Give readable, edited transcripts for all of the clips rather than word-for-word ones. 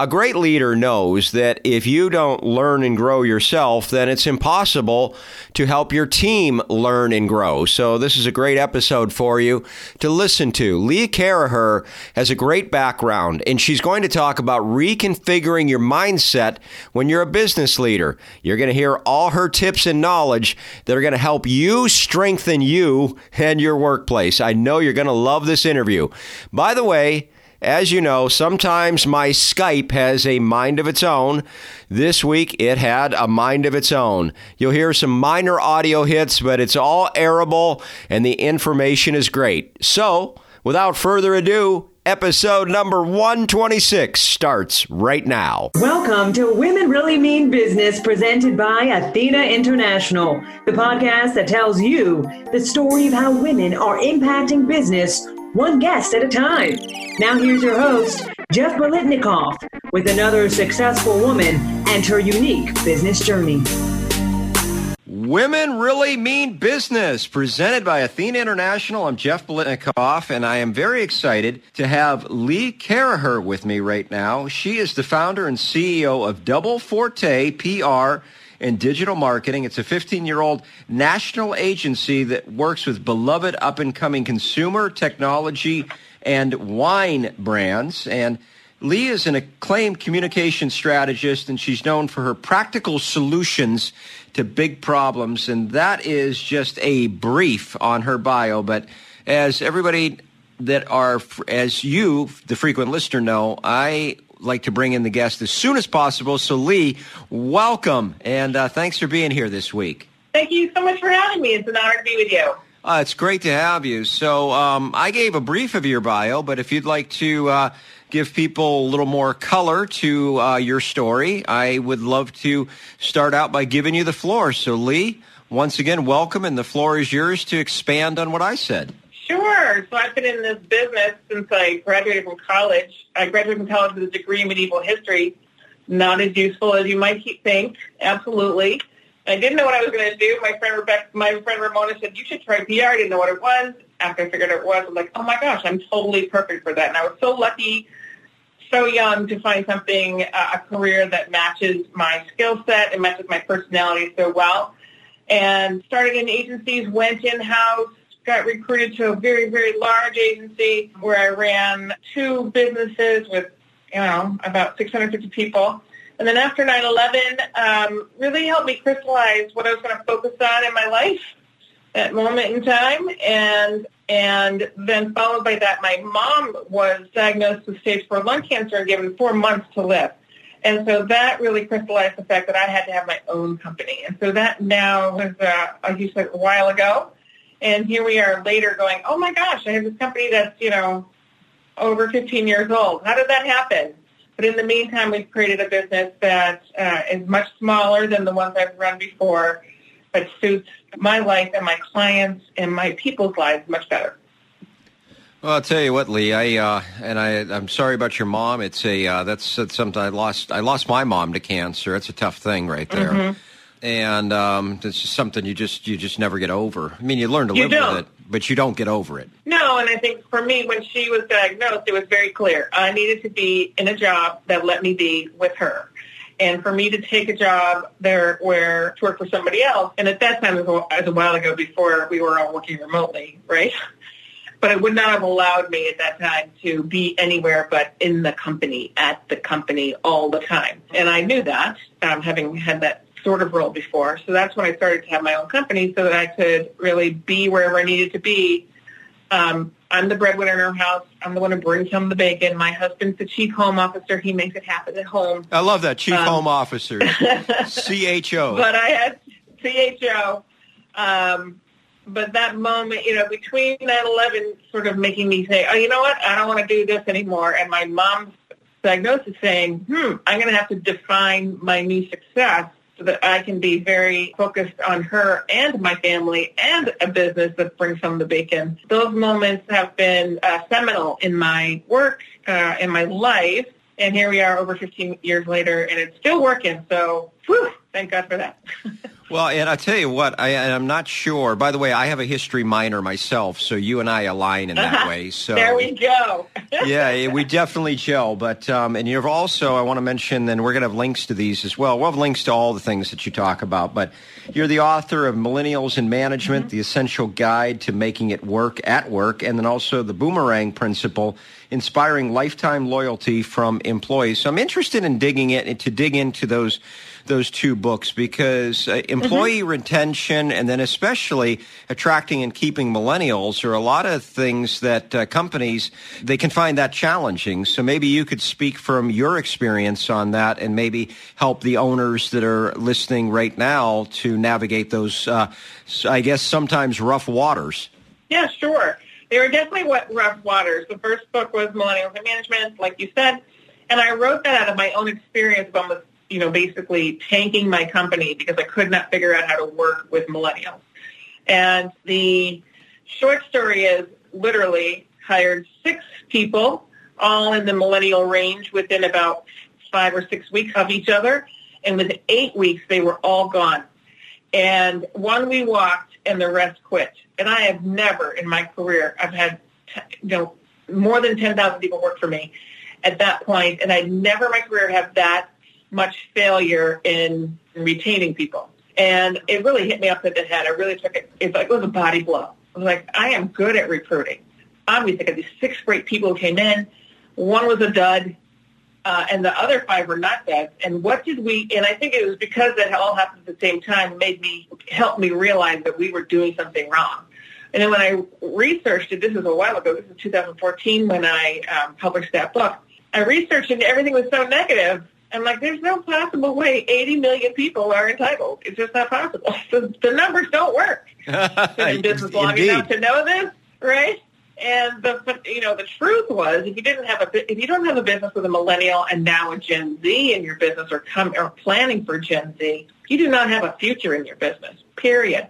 A great leader knows that if you don't learn and grow yourself, then it's impossible to help your team learn and grow. So this is a great episode for you to listen to. Lee Carraher has a great background, and she's going to talk about reconfiguring your mindset when you're a business leader. You're going to hear all her tips and knowledge that are going to help you strengthen you and your workplace. I know you're going to love this interview. By the way, as you know, sometimes my Skype has a mind of its own. This week, it had a mind of its own. You'll hear some minor audio hits, but it's all airable, and the information is great. So, without further ado, episode number 126 starts right now. Welcome to Women Really Mean Business, presented by Athena International, the podcast that tells you the story of how women are impacting business one guest at a time. Now here's your host, Jeff Balitnikov, with another successful woman and her unique business journey. Women Really Mean Business, presented by Athena International. I'm Jeff Balitnikov, and I am very excited to have Lee Carraher with me right now. She is the founder and CEO of Double Forte PR and digital marketing. It's a 15-year-old national agency that works with beloved up-and-coming consumer, technology, and wine brands. And Lee is an acclaimed communication strategist, and she's known for her practical solutions to big problems. And that is just a brief on her bio. But as everybody that are, as you, the frequent listener, know, I like to bring in the guest as soon as possible. So Lee, welcome, and thanks for being here this week. Thank you so much for having me. It's an honor to be with you. It's great to have you. So I gave a brief of your bio, but if you'd like to give people a little more color to your story, I would love to start out by giving you the floor. So Lee, once again, welcome, and the floor is yours to expand on what I said. Sure. So I've been in this business since I graduated from college. I graduated from college with a degree in medieval history. Not as useful as you might think. Absolutely. I didn't know what I was going to do. My friend Rebecca, my friend Ramona said, you should try PR. I didn't know what it was. After I figured out what it was, I'm like, oh my gosh, I'm totally perfect for that. And I was so lucky, so young, to find something, a career that matches my skill set and matches my personality so well. And started in agencies, went in-house, got recruited to a very, very large agency where I ran two businesses with, you know, about 650 people. And then after 9/11, really helped me crystallize what I was going to focus on in my life at moment in time. And then followed by that, my mom was diagnosed with stage 4 lung cancer and given 4 months to live. And so that really crystallized the fact that I had to have my own company. And so that now was, like you said, a while ago. And here we are later going, oh, my gosh, I have this company that's, you know, over 15 years old. How did that happen? But in the meantime, we've created a business that is much smaller than the ones I've run before, but suits my life and my clients and my people's lives much better. Well, I'll tell you what, Lee, I'm sorry about your mom. It's a that's something I lost my mom to cancer. It's a tough thing right there. Mm-hmm. And it's just something you just never get over. I mean, you learn to live with it, but you don't get over it. No, and I think for me, when she was diagnosed, it was very clear. I needed to be in a job that let me be with her. And for me to take a job there where to work for somebody else, and at that time, it was a while ago before we were all working remotely, right? But it would not have allowed me at that time to be anywhere but in the company, at the company all the time. And I knew that, having had that sort of role before. So that's when I started to have my own company so that I could really be wherever I needed to be. I'm the breadwinner in our house. I'm the one who brings home the bacon. My husband's the chief home officer. He makes it happen at home. I love that, chief home officer, CHO. But I had CHO. But that moment, you know, between 9/11 sort of making me say, oh, you know what, I don't want to do this anymore. And my mom's diagnosis saying, I'm going to have to define my new success so that I can be very focused on her and my family and a business that brings home the bacon. Those moments have been seminal in my work, in my life, and here we are over 15 years later, and it's still working. So, whew, thank God for that. Well, and I tell you what, I'm not sure. By the way, I have a history minor myself, so you and I align in that way. So there we go. Yeah, we definitely gel. But and you've also, I want to mention, and we're going to have links to these as well. We'll have links to all the things that you talk about. But you're the author of Millennials in Management, The Essential Guide to Making It Work at Work, and then also The Boomerang Principle, Inspiring Lifetime Loyalty from Employees. So I'm interested in digging into those two books, because employee retention and then especially attracting and keeping millennials are a lot of things that companies, they can find that challenging. So maybe you could speak from your experience on that and maybe help the owners that are listening right now to navigate those, I guess, sometimes rough waters. Yeah, sure. They were definitely rough waters. The first book was Millennials in Management, like you said, and I wrote that out of my own experience of almost, basically tanking my company because I could not figure out how to work with millennials. And the short story is literally hired 6 people, all in the millennial range, within about 5 or 6 weeks of each other. And within 8 weeks, they were all gone. And 1 we walked and the rest quit. And I have never in my career, I've had more than 10,000 people work for me at that point, and I never in my career have that much failure in retaining people. And it really hit me upside the head. I really took it. It was a body blow. I was like, I am good at recruiting. Obviously, I got these 6 great people who came in. 1 was a dud, and the other 5 were not duds. And what did we, and I think it was because that all happened at the same time, helped me realize that we were doing something wrong. And then when I researched it, this was a while ago, this was 2014 when I published that book, I researched it and everything was so negative. I'm like, there's no possible way 80 million people are entitled. It's just not possible. The numbers don't work. Been in business long enough to know this, right? And the truth was, if you don't have a business with a millennial and now a Gen Z in your business, or planning for Gen Z, you do not have a future in your business. Period.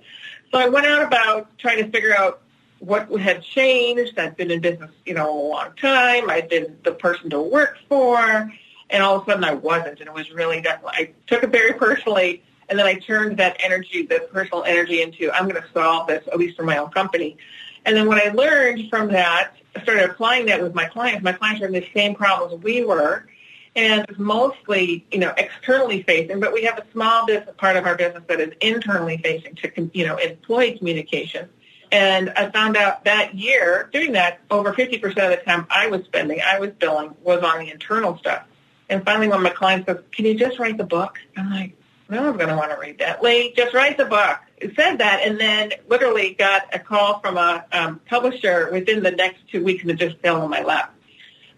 So I went out about trying to figure out what had changed. I'd been in business, a long time. I'd been the person to work for. And all of a sudden I wasn't, and it was really definitely, I took it very personally, and then I turned that personal energy into, I'm going to solve this, at least for my own company. And then what I learned from that, I started applying that with my clients. My clients were in the same problems we were, and it's mostly, externally facing, but we have a small part of our business that is internally facing to, employee communication. And I found out that year, doing that, over 50% of the time I was billing, was on the internal stuff. And finally, when my client says, can you just write the book? I'm like, no one's going to want to read that. Lee, just write the book. It said that, and then literally got a call from a publisher within the next 2 weeks, and it just fell in my lap.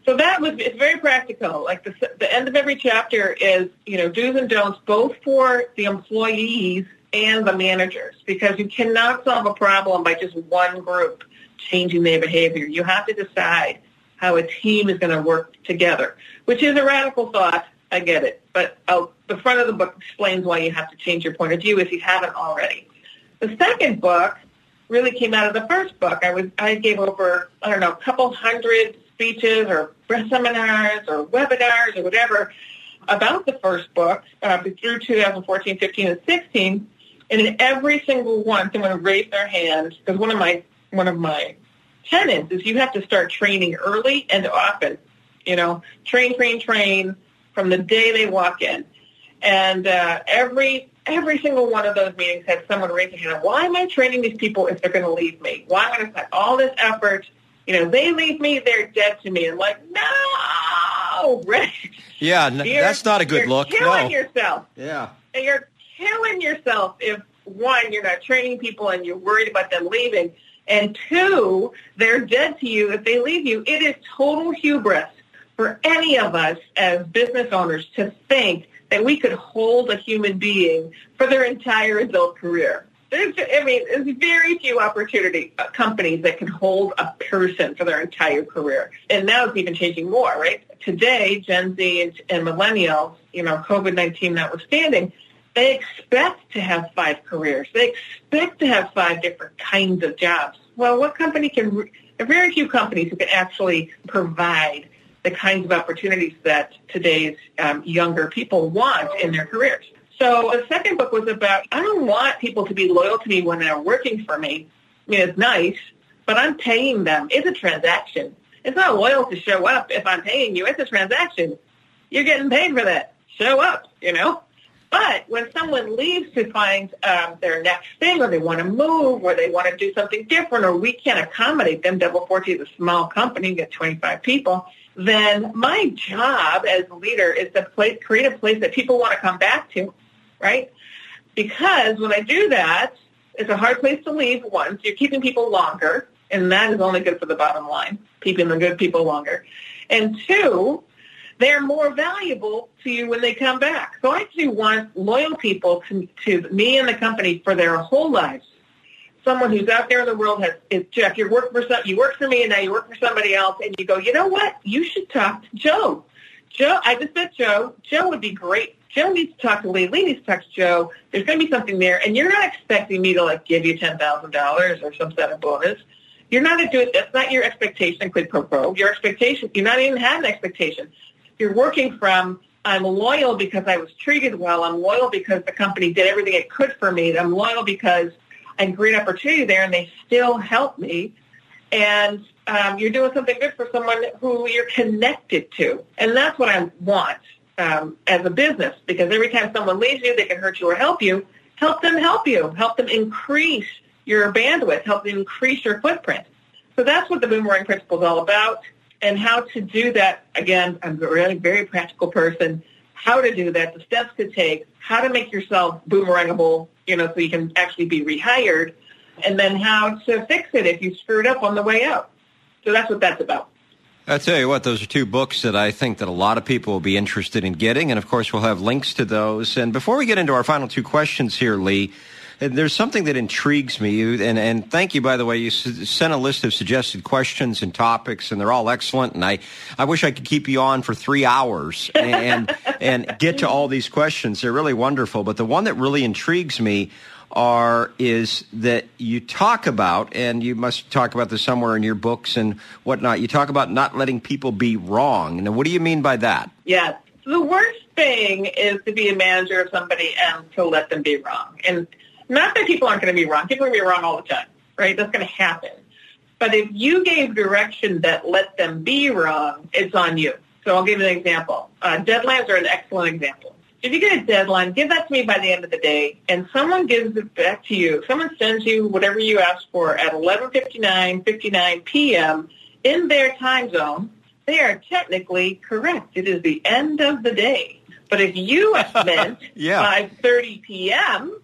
So it's very practical. Like the end of every chapter is, do's and don'ts, both for the employees and the managers, because you cannot solve a problem by just one group changing their behavior. You have to decide how a team is going to work together, which is a radical thought. I get it. But the front of the book explains why you have to change your point of view if you haven't already. The second book really came out of the first book. I gave over, a couple hundred speeches or seminars or webinars or whatever about the first book through 2014, 15, and 16. And in every single one, someone raised their hand, because one of my tenets is you have to start training early and often, train from the day they walk in. And every single one of those meetings had someone raise their hand. Why am I training these people if they're going to leave me? Why am I going to spend all this effort? They leave me, they're dead to me. I'm like, no, Rick. Yeah, that's not a good look. You're killing yourself. Yeah. And you're killing yourself if, one, you're not training people and you're worried about them leaving. And 2, they're dead to you if they leave you. It is total hubris for any of us as business owners to think that we could hold a human being for their entire adult career. There's very few companies that can hold a person for their entire career. And now it's even changing more, right? Today, Gen Z and millennials, COVID-19 notwithstanding, they expect to have 5 careers. They expect to have 5 different kinds of jobs. Well, what company can? There are very few companies who can actually provide the kinds of opportunities that today's younger people want in their careers. So the second book was about, I don't want people to be loyal to me when they're working for me. I mean, it's nice, but I'm paying them. It's a transaction. It's not loyal to show up if I'm paying you. It's a transaction. You're getting paid for that. Show up, you know. But when someone leaves to find their next thing, or they want to move, or they want to do something different, or we can't accommodate them, Double Forte is a small company, got 25 people, then my job as a leader is to create a place that people want to come back to, right? Because when I do that, it's a hard place to leave once. You're keeping people longer, and that is only good for the bottom line, keeping the good people longer. And two, they're more valuable to you when they come back. So I actually want loyal people to me and the company for their whole lives. Someone who's out there in the world is Jeff. You work for me, and now you work for somebody else, and you go, you know what? You should talk to Joe. Joe, I just met Joe. Joe would be great. Joe needs to talk to Lee. Lee needs to talk to Joe. There's going to be something there, and you're not expecting me to like give you $10,000 or some sort of bonus. You're not going to do it. That's not your expectation. Quid pro quo. Your expectation. You're not even having an expectation. You're working from, I'm loyal because I was treated well. I'm loyal because the company did everything it could for me. I'm loyal because I had great opportunity there and they still help me. And you're doing something good for someone who you're connected to. And that's what I want as a business, because every time someone leaves you, they can hurt you or help you. Help them help you. Help them increase your bandwidth. Help them increase your footprint. So that's what the Boomerang Principle is all about. And how to do that, again, I'm a really very practical person, how to do that, the steps to take, how to make yourself boomerangable, you know, so you can actually be rehired, and then how to fix it if you screwed up on the way out. So that's what that's about. I tell you what, those are two books that I think that a lot of people will be interested in getting, and of course we'll have links to those. And before we get into our final two questions here, Lee, there's something that intrigues me, and thank you, by the way. You sent a list of suggested questions and topics, and they're all excellent, and I wish I could keep you on for 3 hours and get to all these questions. They're really wonderful, but the one that really intrigues me is that you talk about, and you must talk about this somewhere in your books and whatnot, you talk about not letting people be wrong. Now, what do you mean by that? Yes. The worst thing is to be a manager of somebody and to let them be wrong, and not that people aren't going to be wrong. People are going to be wrong all the time, right? That's going to happen. But if you gave direction that let them be wrong, it's on you. So I'll give you an example. Deadlines are an excellent example. If you get a deadline, give that to me by the end of the day, and someone gives it back to you. Someone sends you whatever you asked for at 11:59 p.m. in their time zone. They are technically correct. It is the end of the day. But if you meant 5:30 p.m.,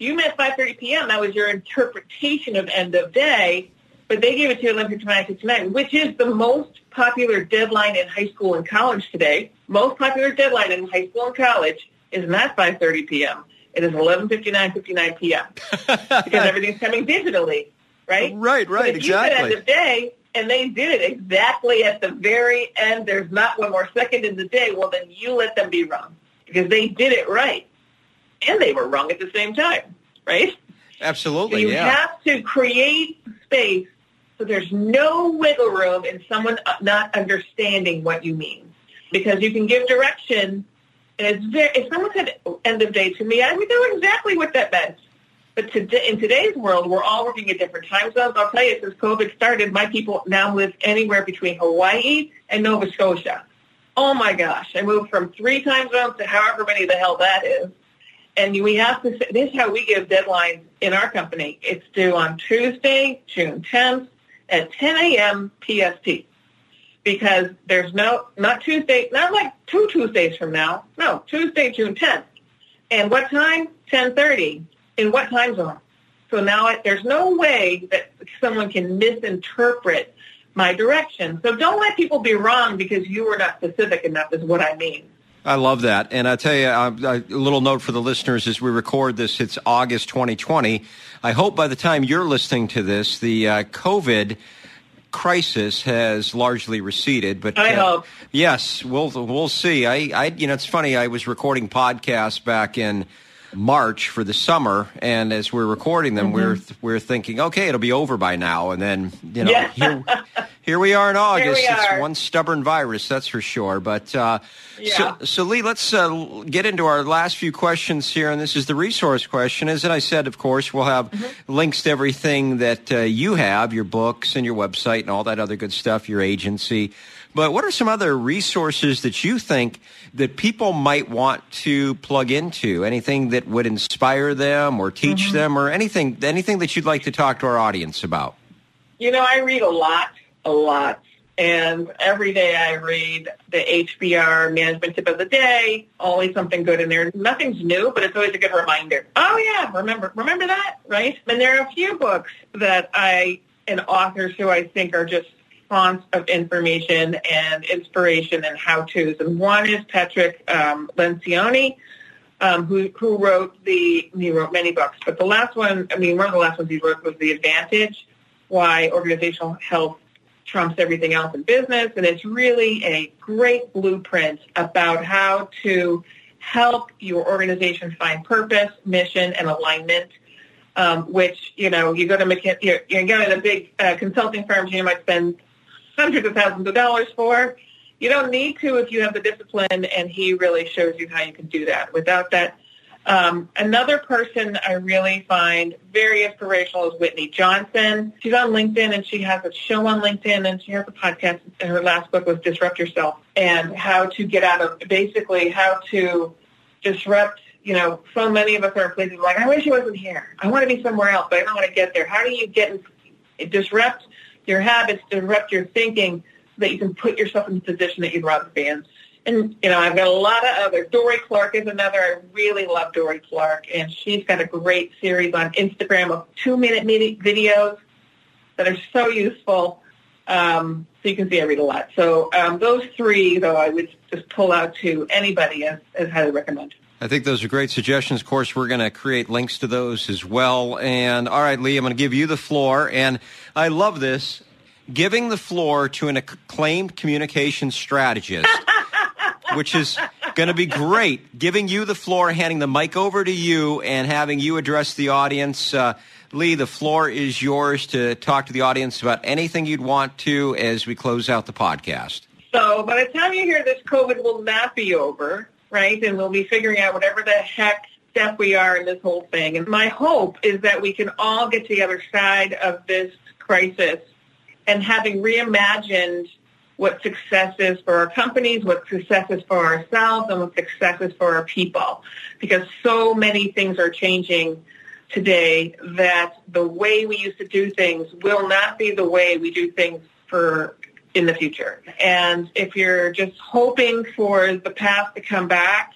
you meant 5:30 p.m. That was your interpretation of end of day, but they gave it to you 11:59, which is the most popular deadline in high school and college today. Most popular deadline in high school and college is not 5:30 p.m. It is 11:59 p.m. because everything's coming digitally, right? Right, exactly. You said end of day, and they did it exactly at the very end. There's not one more second in the day. Well, then you let them be wrong because they did it right. And they were wrong at the same time, right? Absolutely, so you have to create space so there's no wiggle room in someone not understanding what you mean. Because you can give direction, and it's very, if someone said end of day to me, I would know exactly what that meant. But today, in today's world, we're all working at different time zones. I'll tell you, since COVID started, my people now live anywhere between Hawaii and Nova Scotia. Oh, my gosh. I moved from 3 time zones to however many the hell that is. And we have to say, this is how we give deadlines in our company. It's due on Tuesday, June 10th at 10 a.m. PST. Because there's not Tuesday, not like 2 Tuesdays from now. No, Tuesday, June 10th. And what time? 10:30. In what time zone? So now there's no way that someone can misinterpret my direction. So don't let people be wrong because you were not specific enough is what I mean. I love that. And I tell you, a little note for the listeners as we record this, it's August 2020. I hope by the time you're listening to this, the COVID crisis has largely receded. But I hope. Yes, we'll see. I, you know, it's funny. I was recording podcasts back in March for the summer, and as we're recording them, we're thinking, okay, it'll be over by now, and then here we are in August. It's one stubborn virus, that's for sure. But so Lee, let's get into our last few questions here, and this is the resource question. As I said, of course, we'll have links to everything that you have, your books and your website and all that other good stuff, your agency. But what are some other resources that you think that people might want to plug into? Anything that would inspire them or teach them, or anything that you'd like to talk to our audience about? You know, I read a lot. And every day I read the HBR Management Tip of the Day, always something good in there. Nothing's new, but it's always a good reminder. Oh, yeah, remember that, right? And there are a few books that and authors who I think are just fonts of information and inspiration and how-tos. And one is Patrick Lencioni, who wrote he wrote many books. But the last one, one of the last ones he wrote was The Advantage: Why Organizational Health Trumps Everything Else in Business. And it's really a great blueprint about how to help your organization find purpose, mission, and alignment. Which, you go to McKinsey, you go to the big consulting firms you might spend hundreds of thousands of dollars for. You don't need to if you have the discipline, and he really shows you how you can do that. Without that, another person I really find very inspirational is Whitney Johnson. She's on LinkedIn, and she has a show on LinkedIn, and she has a podcast. And her last book was Disrupt Yourself, and how to get out of, basically how to disrupt. So many of us are in places like, I wish I wasn't here. I want to be somewhere else, but I don't want to get there. How do you disrupt your habits, disrupt your thinking so that you can put yourself in the position that you'd rather be in? And, I've got a lot of other. Dory Clark is another. I really love Dory Clark, and she's got a great series on Instagram of 2-minute videos that are so useful. So you can see I read a lot. So those three, though, I would just pull out to anybody as highly recommended. I think those are great suggestions. Of course, we're going to create links to those as well. And all right, Lee, I'm going to give you the floor. And I love this, giving the floor to an acclaimed communication strategist, which is going to be great. Giving you the floor, handing the mic over to you, and having you address the audience. Lee, the floor is yours to talk to the audience about anything you'd want to as we close out the podcast. So by the time you hear this, COVID will not be over. Right, and we'll be figuring out whatever the heck step we are in this whole thing. And my hope is that we can all get to the other side of this crisis and having reimagined what success is for our companies, what success is for ourselves, and what success is for our people. Because so many things are changing today that the way we used to do things will not be the way we do things for in the future. And if you're just hoping for the past to come back,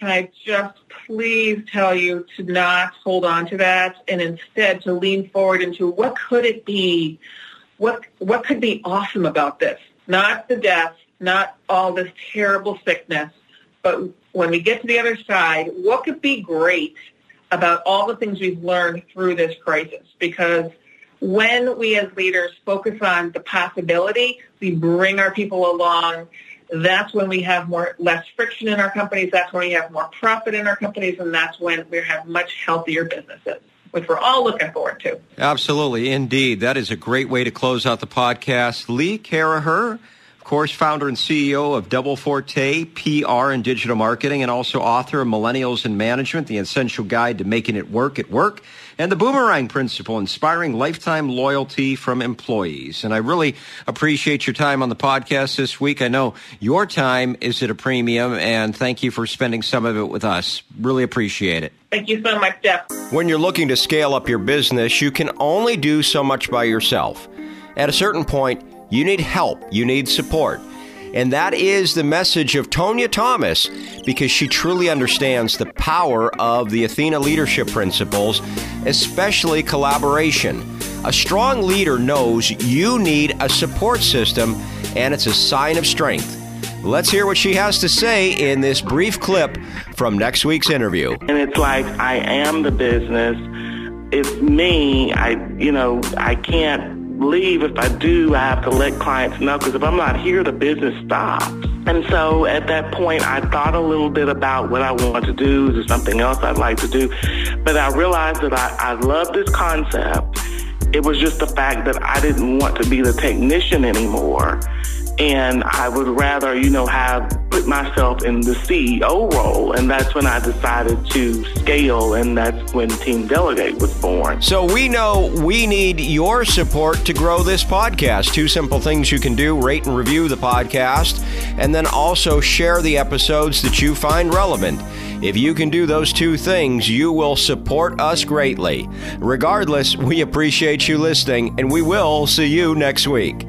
can I just please tell you to not hold on to that, and instead to lean forward into what could it be? What could be awesome about this? Not the death, not all this terrible sickness, but when we get to the other side, what could be great about all the things we've learned through this crisis? Because when we as leaders focus on the possibility, we bring our people along. That's when we have less friction in our companies. That's when we have more profit in our companies. And that's when we have much healthier businesses, which we're all looking forward to. Absolutely. Indeed. That is a great way to close out the podcast. Lee Carraher, of course, founder and CEO of Double Forte PR and Digital Marketing, and also author of Millennials in Management, The Essential Guide to Making It Work at Work, and The Boomerang Principle, Inspiring Lifetime Loyalty from Employees. And I really appreciate your time on the podcast this week. I know your time is at a premium, and thank you for spending some of it with us. Really appreciate it. Thank you so much, Jeff. When you're looking to scale up your business, you can only do so much by yourself. At a certain point, you need help. You need support. And that is the message of Tonya Thomas, because she truly understands the power of the Athena leadership principles, especially collaboration. A strong leader knows you need a support system, and it's a sign of strength. Let's hear what she has to say in this brief clip from next week's interview. And it's like, I am the business. It's me. I can't leave. If I do, I have to let clients know, because if I'm not here, the business stops. And so at that point, I thought a little bit about what I wanted to do. Is there something else I'd like to do? But I realized that I love this concept. It was just the fact that I didn't want to be the technician anymore. And I would rather, you know, have put myself in the CEO role. And that's when I decided to scale. And that's when Team Delegate was born. So we know we need your support to grow this podcast. Two simple things you can do: rate and review the podcast, and then also share the episodes that you find relevant. If you can do those two things, you will support us greatly. Regardless, we appreciate you listening, and we will see you next week.